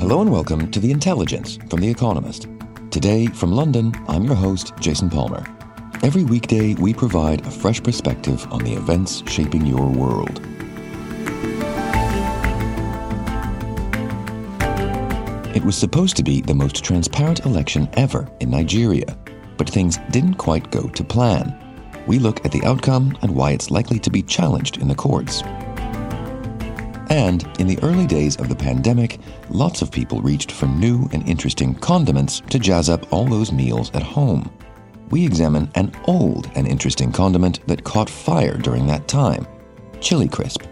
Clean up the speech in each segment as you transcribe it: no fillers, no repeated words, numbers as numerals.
Hello and welcome to The Intelligence from The Economist. Today from London, I'm your host, Jason Palmer. Every weekday, we provide a fresh perspective on the events shaping your world. It was supposed to be the most transparent election ever in Nigeria, but things didn't quite go to plan. We look at the outcome and why it's likely to be challenged in the courts. And in the early days of the pandemic, lots of people reached for new and interesting condiments to jazz up all those meals at home. We examine an old and interesting condiment that caught fire during that time, chili crisp.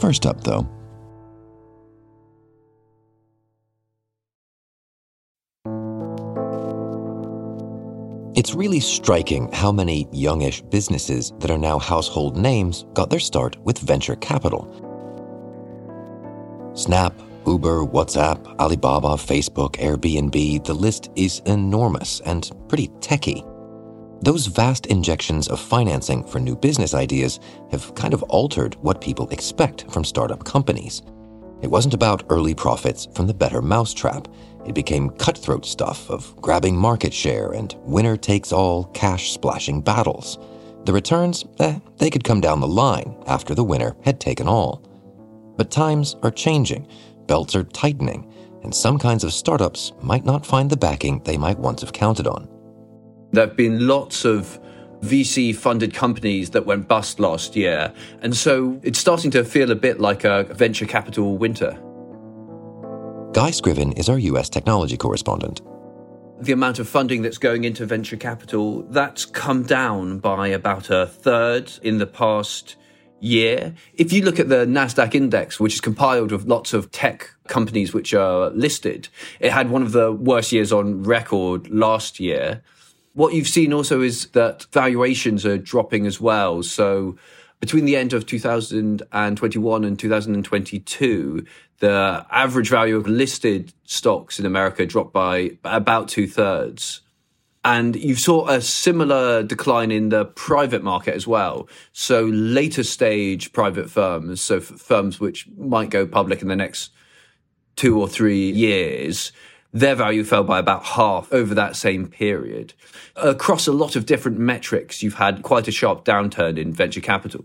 First up, though. It's really striking how many youngish businesses that are now household names got their start with venture capital. Snap, Uber, WhatsApp, Alibaba, Facebook, Airbnb, the list is enormous and pretty techy. Those vast injections of financing for new business ideas have kind of altered what people expect from startup companies. It wasn't about early profits from the better mousetrap. It became cutthroat stuff of grabbing market share and winner-takes-all, cash-splashing battles. The returns, they could come down the line after the winner had taken all. But times are changing, belts are tightening, and some kinds of startups might not find the backing they might once have counted on. There have been lots of VC-funded companies that went bust last year, and so it's starting to feel a bit like a venture capital winter. Guy Scriven is our US technology correspondent. The amount of funding that's going into venture capital, that's come down by about a third in the past year. If you look at the NASDAQ index, which is compiled of lots of tech companies which are listed, it had one of the worst years on record last year. What you've seen also is that valuations are dropping as well. So between the end of 2021 and 2022, the average value of listed stocks in America dropped by about 2/3. And you saw a similar decline in the private market as well. So later stage private firms, so firms which might go public in the next 2 or 3 years, their value fell by about half over that same period. Across a lot of different metrics, you've had quite a sharp downturn in venture capital.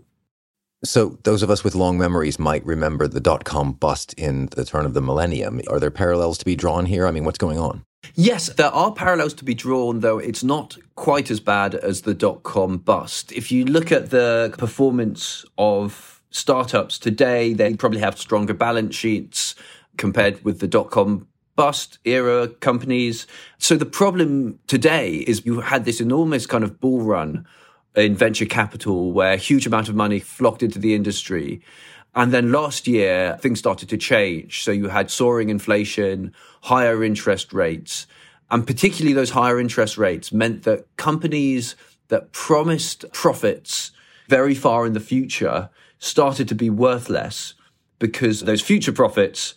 So those of us with long memories might remember the dot-com bust in the turn of the millennium. Are there parallels to be drawn here? I mean, what's going on? Yes, there are parallels to be drawn, though it's not quite as bad as the dot-com bust. If you look at the performance of startups today, they probably have stronger balance sheets compared with the dot-com bust era companies. So the problem today is you had this enormous kind of bull run in venture capital where a huge amount of money flocked into the industry. And then last year, things started to change. So you had soaring inflation, higher interest rates, and particularly those higher interest rates meant that companies that promised profits very far in the future started to be worthless because those future profits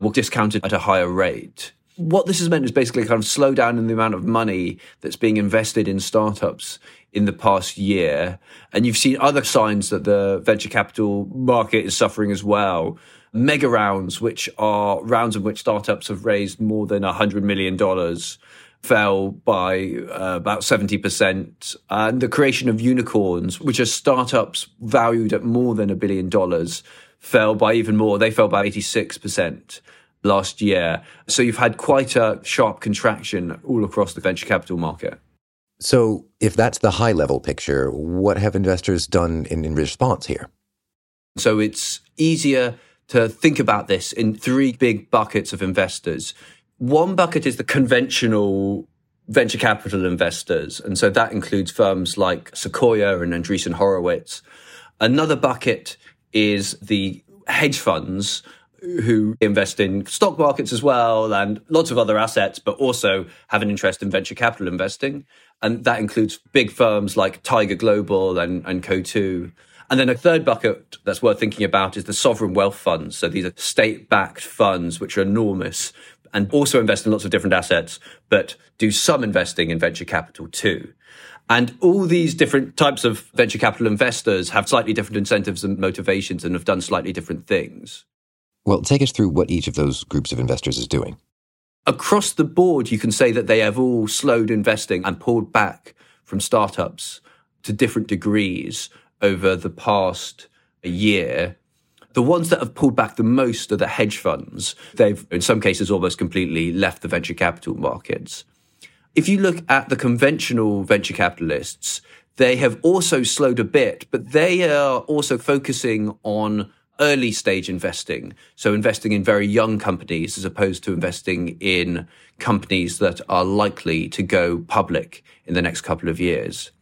were discounted at a higher rate. What this has meant is basically a kind of slowdown in the amount of money that's being invested in startups in the past year. And you've seen other signs that the venture capital market is suffering as well. Mega rounds, which are rounds in which startups have raised more than $100 million, fell by about 70%. And the creation of unicorns, which are startups valued at more than $1 billion, fell by even more. They fell by 86% last year. So you've had quite a sharp contraction all across the venture capital market. So if that's the high-level picture, what have investors done in response here? So it's easier to think about this in three big buckets of investors. One bucket is the conventional venture capital investors. And so that includes firms like Sequoia and Andreessen Horowitz. Another bucket is the hedge funds who invest in stock markets as well and lots of other assets, but also have an interest in venture capital investing. And that includes big firms like Tiger Global and Coatue. And then a third bucket that's worth thinking about is the sovereign wealth funds. So these are state-backed funds, which are enormous and also invest in lots of different assets, but do some investing in venture capital too. And all these different types of venture capital investors have slightly different incentives and motivations and have done slightly different things. Well, take us through what each of those groups of investors is doing. Across the board, you can say that they have all slowed investing and pulled back from startups to different degrees over the past year. The ones that have pulled back the most are the hedge funds. They've, in some cases, almost completely left the venture capital markets. If you look at the conventional venture capitalists, they have also slowed a bit, but they are also focusing on early stage investing. So investing in very young companies as opposed to investing in companies that are likely to go public in the next couple of years.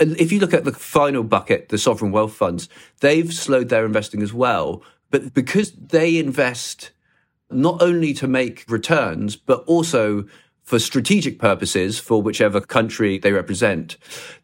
And if you look at the final bucket, the sovereign wealth funds, they've slowed their investing as well. But because they invest not only to make returns, but also for strategic purposes for whichever country they represent,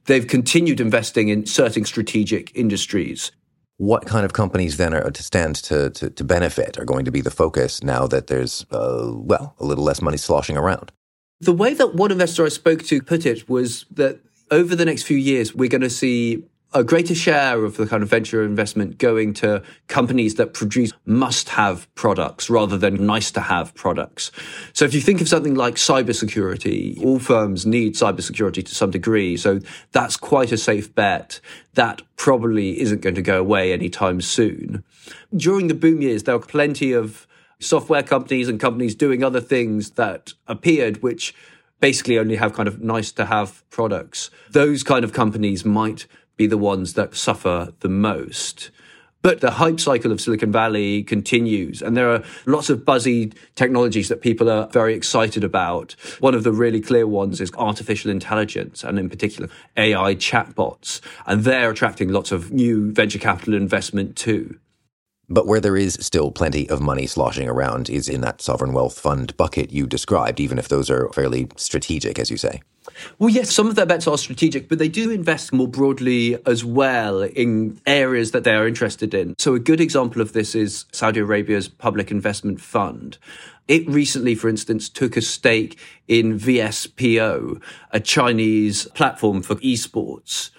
they've continued investing in certain strategic industries. What kind of companies then are to stand to benefit, are going to be the focus now that there's, a little less money sloshing around? The way that one investor I spoke to put it was that over the next few years, we're going to see a greater share of the kind of venture investment going to companies that produce must-have products rather than nice-to-have products. So if you think of something like cybersecurity, all firms need cybersecurity to some degree. So that's quite a safe bet. That probably isn't going to go away anytime soon. During the boom years, there were plenty of software companies and companies doing other things that appeared, which basically only have kind of nice-to-have products. Those kind of companies might be the ones that suffer the most. But the hype cycle of Silicon Valley continues, and there are lots of buzzy technologies that people are very excited about. One of the really clear ones is artificial intelligence, and in particular, AI chatbots. And they're attracting lots of new venture capital investment too. But where there is still plenty of money sloshing around is in that sovereign wealth fund bucket you described, even if those are fairly strategic, as you say. Well, yes, some of their bets are strategic, but they do invest more broadly as well in areas that they are interested in. So a good example of this is Saudi Arabia's Public Investment Fund. It recently, for instance, took a stake in VSPO, a Chinese platform for esports.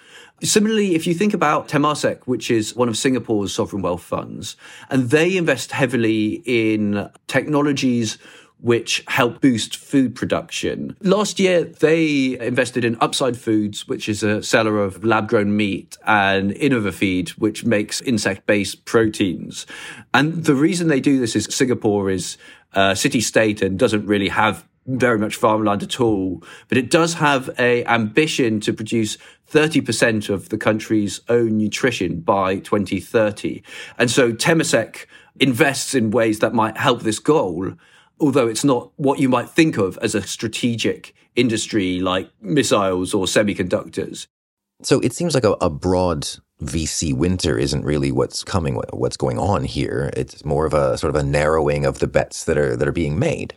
Similarly, if you think about Temasek, which is one of Singapore's sovereign wealth funds, and they invest heavily in technologies which help boost food production. Last year, they invested in Upside Foods, which is a seller of lab-grown meat, and Innovafeed, which makes insect-based proteins. And the reason they do this is Singapore is a city-state and doesn't really have very much farmland at all, but it does have an ambition to produce 30% of the country's own nutrition by 2030. And so Temasek invests in ways that might help this goal, although it's not what you might think of as a strategic industry like missiles or semiconductors. So it seems like a broad VC winter isn't really what's going on here. It's more of a sort of a narrowing of the bets that are being made.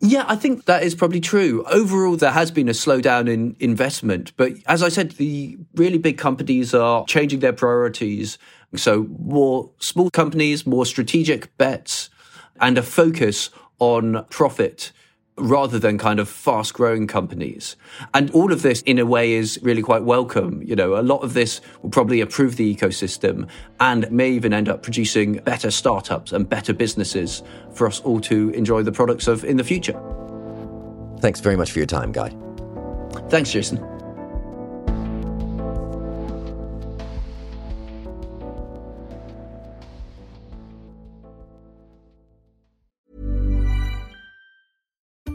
Yeah, I think that is probably true. Overall, there has been a slowdown in investment. But as I said, the really big companies are changing their priorities. So more small companies, more strategic bets, and a focus on profit rather than kind of fast-growing companies. And all of this, in a way, is really quite welcome. You know, a lot of this will probably improve the ecosystem and may even end up producing better startups and better businesses for us all to enjoy the products of in the future. Thanks very much for your time, Guy. Thanks, Jason.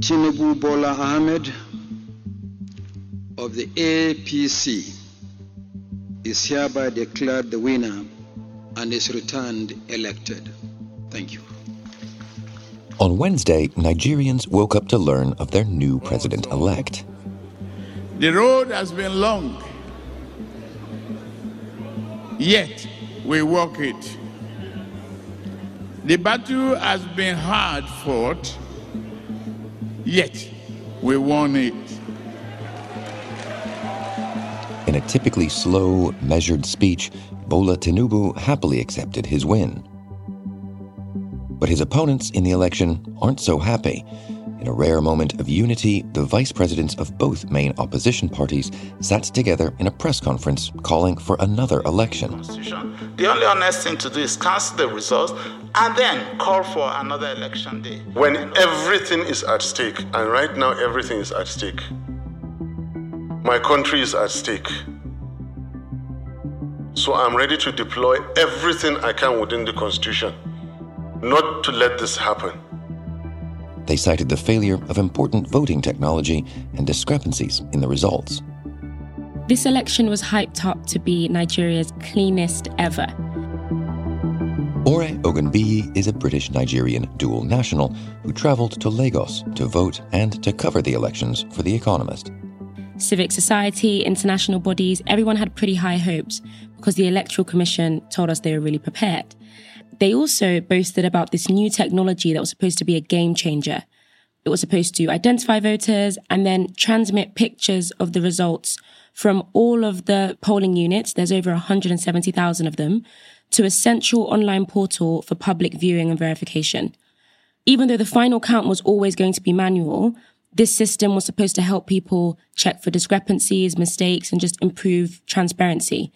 Tinubu Bola Ahmed of the APC is hereby declared the winner and is returned elected. Thank you. On Wednesday, Nigerians woke up to learn of their new president-elect. The road has been long, yet we walk it. The battle has been hard fought, yet we won it. In a typically slow, measured speech, Bola Tinubu happily accepted his win. But his opponents in the election aren't so happy. In a rare moment of unity, the vice presidents of both main opposition parties sat together in a press conference calling for another election. The only honest thing to do is cancel the results and then call for another election day. When everything is at stake, and right now everything is at stake. My country is at stake. So I'm ready to deploy everything I can within the Constitution, not to let this happen. They cited the failure of important voting technology and discrepancies in the results. This election was hyped up to be Nigeria's cleanest ever. Ore Ogunbiyi is a British-Nigerian dual national who travelled to Lagos to vote and to cover the elections for The Economist. Civic society, international bodies, everyone had pretty high hopes because the Electoral Commission told us they were really prepared. They also boasted about this new technology that was supposed to be a game changer. It was supposed to identify voters and then transmit pictures of the results from all of the polling units, there's over 170,000 of them, to a central online portal for public viewing and verification. Even though the final count was always going to be manual, this system was supposed to help people check for discrepancies, mistakes, and just improve transparency.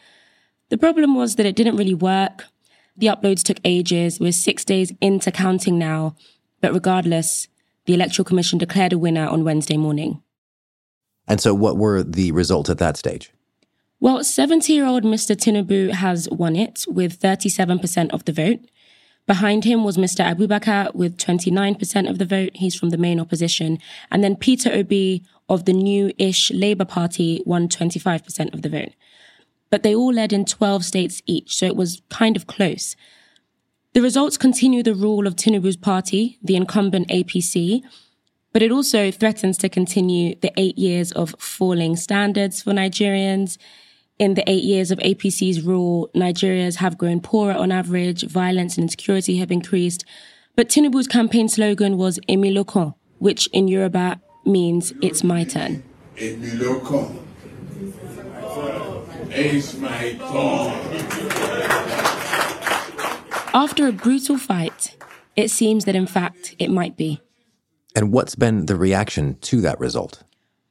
The problem was that it didn't really work. The uploads took ages. We're 6 days into counting now. But regardless, the Electoral Commission declared a winner on Wednesday morning. And so what were the results at that stage? Well, 70-year-old Mr. Tinubu has won it with 37% of the vote. Behind him was Mr. Abubakar with 29% of the vote. He's from the main opposition. And then Peter Obi of the new-ish Labour Party won 25% of the vote. But they all led in 12 states each, so it was kind of close. The results continue the rule of Tinubu's party, the incumbent APC, but it also threatens to continue the 8 years of falling standards for Nigerians. In the 8 years of APC's rule, Nigerians have grown poorer on average, violence and insecurity have increased. But Tinubu's campaign slogan was Emilokon, which in Yoruba means it's my turn. Emilokon. It's my turn. After a brutal fight, it seems that in fact it might be. And what's been the reaction to that result?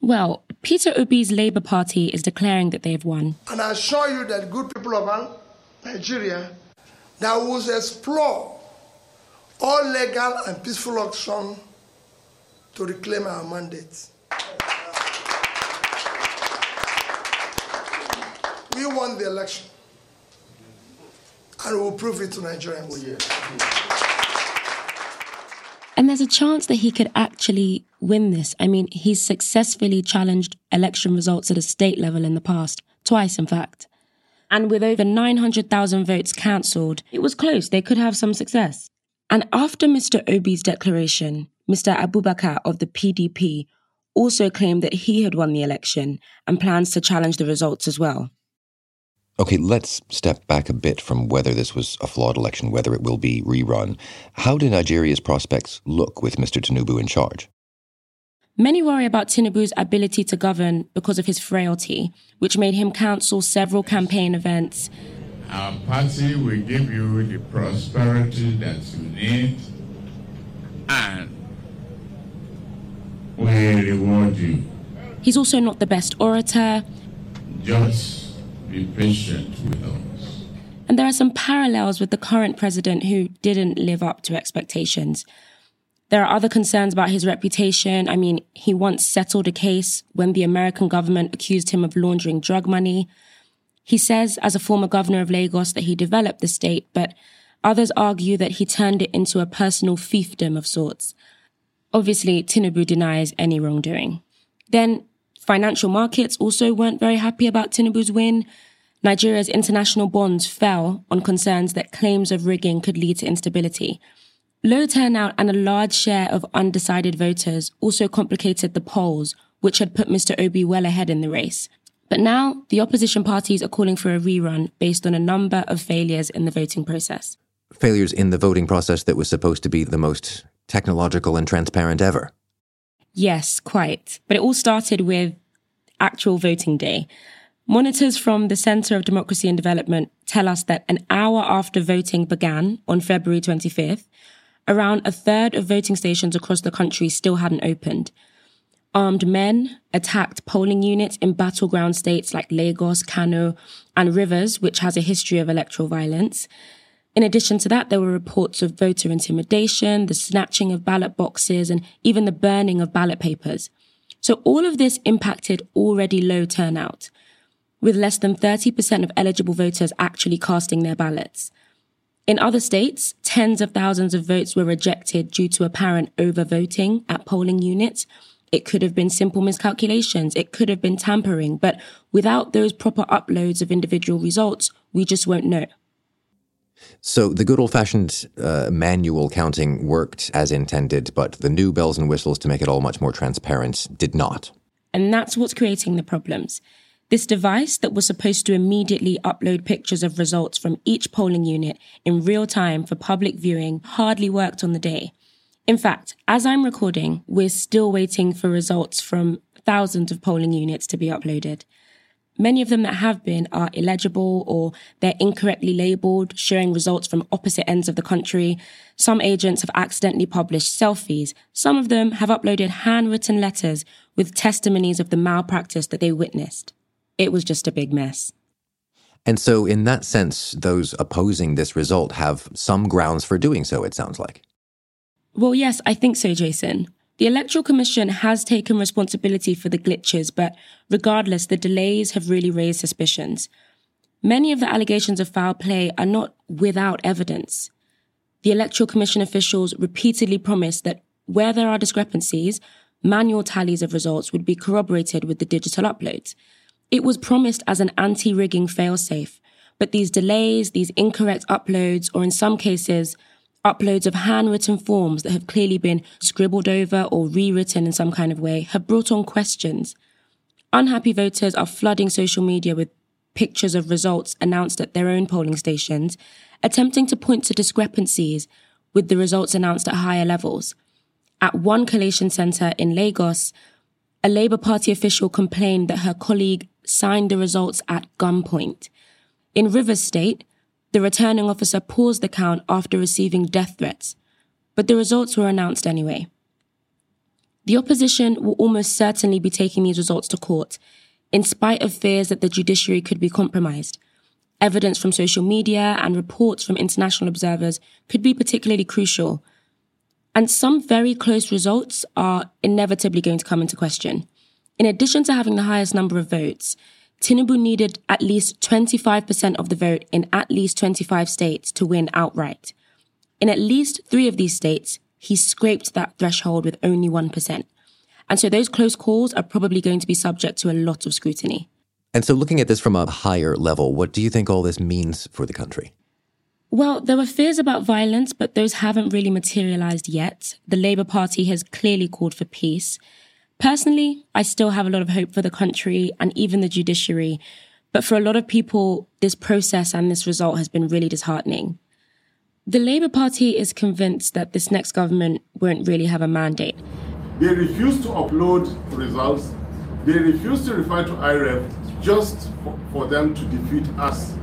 Well, Peter Obi's Labour Party is declaring that they've won. And I assure you that good people of Nigeria that will explore all legal and peaceful action to reclaim our mandate. We won the election, and we'll prove it to Nigerians. And there's a chance that he could actually win this. I mean, he's successfully challenged election results at a state level in the past, twice in fact. And with over 900,000 votes cancelled, it was close. They could have some success. And after Mr. Obi's declaration, Mr. Abubakar of the PDP also claimed that he had won the election and plans to challenge the results as well. Okay, let's step back a bit from whether this was a flawed election, whether it will be rerun. How do Nigeria's prospects look with Mr. Tinubu in charge? Many worry about Tinubu's ability to govern because of his frailty, which made him cancel several campaign events. Our party will give you the prosperity that you need and may reward you. He's also not the best orator. Just be patient with us. And there are some parallels with the current president who didn't live up to expectations. There are other concerns about his reputation. I mean, he once settled a case when the American government accused him of laundering drug money. He says, as a former governor of Lagos, that he developed the state, but others argue that he turned it into a personal fiefdom of sorts. Obviously, Tinubu denies any wrongdoing. Then, financial markets also weren't very happy about Tinubu's win. Nigeria's international bonds fell on concerns that claims of rigging could lead to instability. Low turnout and a large share of undecided voters also complicated the polls, which had put Mr. Obi well ahead in the race. But now, the opposition parties are calling for a rerun based on a number of failures in the voting process. Failures in the voting process that was supposed to be the most technological and transparent ever. Yes, quite. But it all started with actual voting day. Monitors from the Center of Democracy and Development tell us that an hour after voting began on February 25th, around a third of voting stations across the country still hadn't opened. Armed men attacked polling units in battleground states like Lagos, Kano, and Rivers, which has a history of electoral violence. In addition to that, there were reports of voter intimidation, the snatching of ballot boxes, and even the burning of ballot papers. So all of this impacted already low turnout, with less than 30% of eligible voters actually casting their ballots. In other states, tens of thousands of votes were rejected due to apparent overvoting at polling units. It could have been simple miscalculations. It could have been tampering. But without those proper uploads of individual results, we just won't know. So the good old-fashioned manual counting worked as intended, but the new bells and whistles to make it all much more transparent did not. And that's what's creating the problems. This device that was supposed to immediately upload pictures of results from each polling unit in real time for public viewing hardly worked on the day. In fact, as I'm recording, we're still waiting for results from thousands of polling units to be uploaded. Many of them that have been are illegible or they're incorrectly labelled, showing results from opposite ends of the country. Some agents have accidentally published selfies. Some of them have uploaded handwritten letters with testimonies of the malpractice that they witnessed. It was just a big mess. And so in that sense, those opposing this result have some grounds for doing so, it sounds like. Well, yes, I think so, Jason. The Electoral Commission has taken responsibility for the glitches, but regardless, the delays have really raised suspicions. Many of the allegations of foul play are not without evidence. The Electoral Commission officials repeatedly promised that where there are discrepancies, manual tallies of results would be corroborated with the digital uploads. It was promised as an anti-rigging failsafe, but these delays, these incorrect uploads, or in some cases, uploads of handwritten forms that have clearly been scribbled over or rewritten in some kind of way have brought on questions. Unhappy voters are flooding social media with pictures of results announced at their own polling stations, attempting to point to discrepancies with the results announced at higher levels. At one collation centre in Lagos, a Labour Party official complained that her colleague signed the results at gunpoint. In Rivers State, the returning officer paused the count after receiving death threats, but the results were announced anyway. The opposition will almost certainly be taking these results to court, in spite of fears that the judiciary could be compromised. Evidence from social media and reports from international observers could be particularly crucial, and some very close results are inevitably going to come into question. In addition to having the highest number of votes, Tinubu needed at least 25% of the vote in at least 25 states to win outright. In at least 3 of these states, he scraped that threshold with only 1%. And so those close calls are probably going to be subject to a lot of scrutiny. And so looking at this from a higher level, what do you think all this means for the country? Well, there were fears about violence, but those haven't really materialized yet. The Labour Party has clearly called for peace. Personally, I still have a lot of hope for the country and even the judiciary. But for a lot of people, this process and this result has been really disheartening. The Labour Party is convinced that this next government won't really have a mandate. They refuse to upload results. They refuse to refer to IREF just for them to defeat us.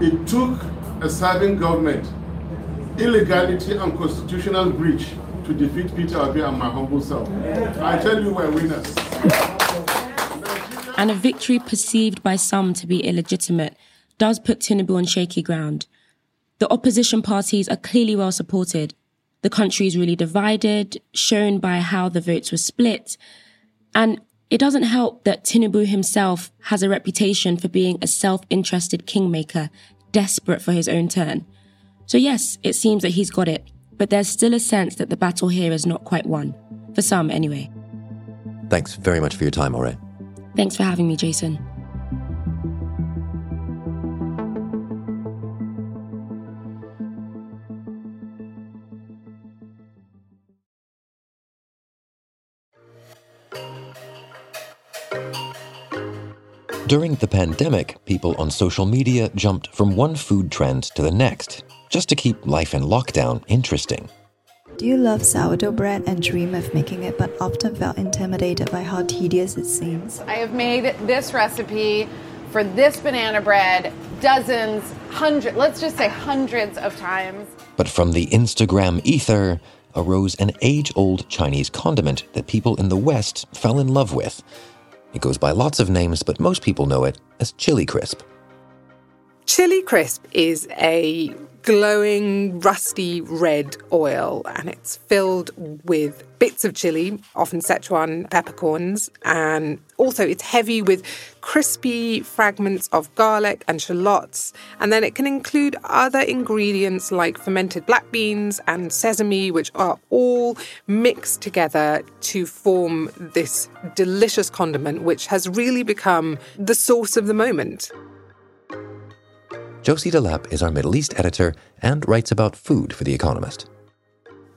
It took a serving government, illegality and constitutional breach to defeat Peter Obi and my humble self. I tell you, we're winners. And a victory perceived by some to be illegitimate does put Tinubu on shaky ground. The opposition parties are clearly well supported. The country is really divided, shown by how the votes were split. And it doesn't help that Tinubu himself has a reputation for being a self-interested kingmaker, desperate for his own turn. So yes, it seems that he's got it, but there's still a sense that the battle here is not quite won. For some, anyway. Thanks very much for your time, Ore. Thanks for having me, Jason. During the pandemic, people on social media jumped from one food trend to the next, just to keep life in lockdown interesting. Do you love sourdough bread and dream of making it, but often felt intimidated by how tedious it seems? I have made this recipe for this banana bread dozens, hundreds, let's just say hundreds of times. But from the Instagram ether arose an age-old Chinese condiment that people in the West fell in love with. It goes by lots of names, but most people know it as chili crisp. Chili crisp is a glowing, rusty red oil, and it's filled with bits of chili, often Sichuan peppercorns, and also it's heavy with crispy fragments of garlic and shallots. And then it can include other ingredients like fermented black beans and sesame, which are all mixed together to form this delicious condiment, which has really become the sauce of the moment. Josie Delap is our Middle East editor and writes about food for The Economist.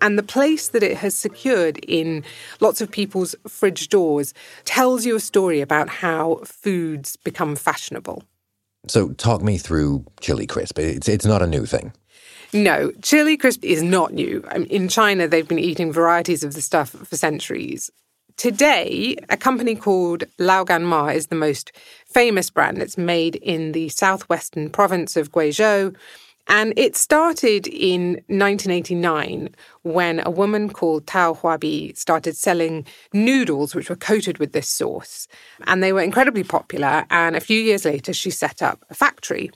And the place that it has secured in lots of people's fridge doors tells you a story about how foods become fashionable. So talk me through chili crisp. It's not a new thing. No, chili crisp is not new. In China, they've been eating varieties of the stuff for centuries. Today, a company called Laogan Ma is the most famous brand. It's made in the southwestern province of Guizhou. And it started in 1989 when a woman called Tao Huabi started selling noodles which were coated with this sauce. And they were incredibly popular. And a few years later, she set up a factory.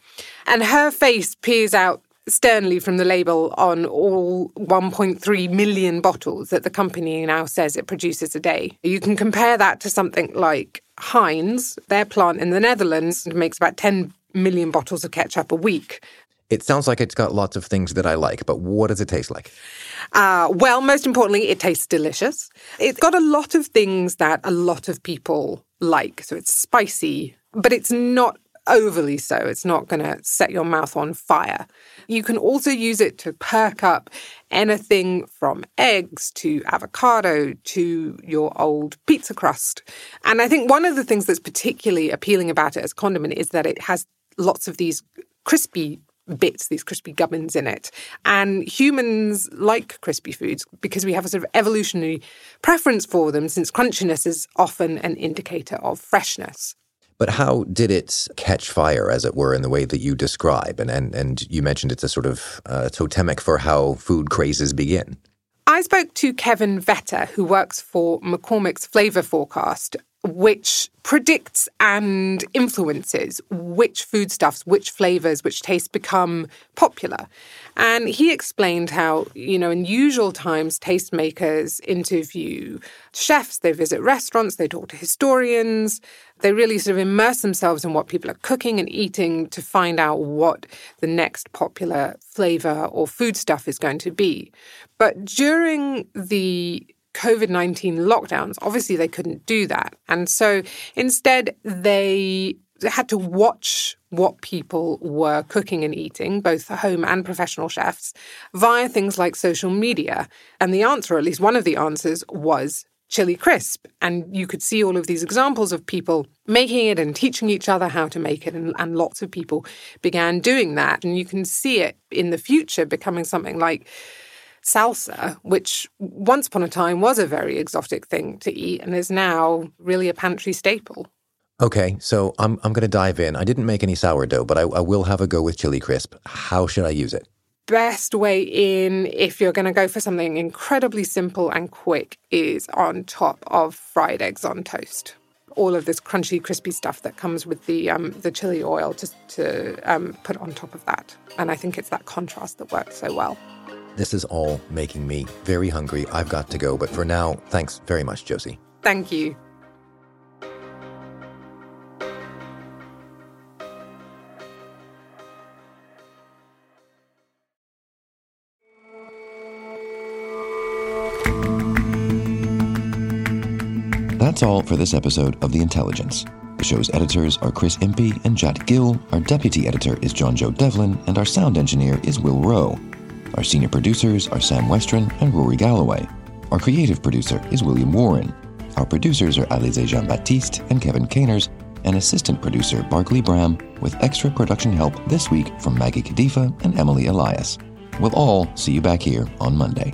And her face peers out sternly from the label on all 1.3 million bottles that the company now says it produces a day. You can compare that to something like Heinz. Their plant in the Netherlands makes about 10 million bottles of ketchup a week. It sounds like it's got lots of things that I like, but what does it taste like? Well, most importantly, it tastes delicious. It's got a lot of things that a lot of people like. So it's spicy, but it's not overly so. It's not going to set your mouth on fire. You can also use it to perk up anything from eggs to avocado to your old pizza crust. And I think one of the things that's particularly appealing about it as condiment is that it has lots of these crispy bits, these crispy gubbins in it. And humans like crispy foods because we have a sort of evolutionary preference for them, since crunchiness is often an indicator of freshness. But how did it catch fire, as it were, in the way that you describe? And you mentioned it's a sort of totemic for how food crazes begin. I spoke to Kevin Vetter, who works for McCormick's Flavor Forecast, which predicts and influences which foodstuffs, which flavors, which tastes become popular. And he explained how, in usual times, tastemakers interview chefs, they visit restaurants, they talk to historians, they really sort of immerse themselves in what people are cooking and eating to find out what the next popular flavor or foodstuff is going to be. But during the COVID-19 lockdowns, obviously they couldn't do that. And so instead, they had to watch what people were cooking and eating, both home and professional chefs, via things like social media. And the answer, or at least one of the answers, was chili crisp. And you could see all of these examples of people making it and teaching each other how to make it. And lots of people began doing that. And you can see it in the future becoming something like salsa, which once upon a time was a very exotic thing to eat and is now really a pantry staple. Okay, so I'm going to dive in. I didn't make any sourdough, but I will have a go with chili crisp. How should I use it? best way in, if you're going to go for something incredibly simple and quick, is on top of fried eggs on toast. All of this crunchy, crispy stuff that comes with the chili oil to put on top of that. And I think it's that contrast that works so well. This is all making me very hungry. I've got to go. But for now, thanks very much, Josie. Thank you. That's all for this episode of The Intelligence. The show's editors are Chris Impey and Jat Gill. Our deputy editor is John Joe Devlin, and our sound engineer is Will Rowe. Our senior producers are Sam Westron and Rory Galloway. Our creative producer is William Warren. Our producers are Alize Jean-Baptiste and Kevin Caners, and assistant producer Barclay Bram, with extra production help this week from Maggie Khadifa and Emily Elias. We'll all see you back here on Monday.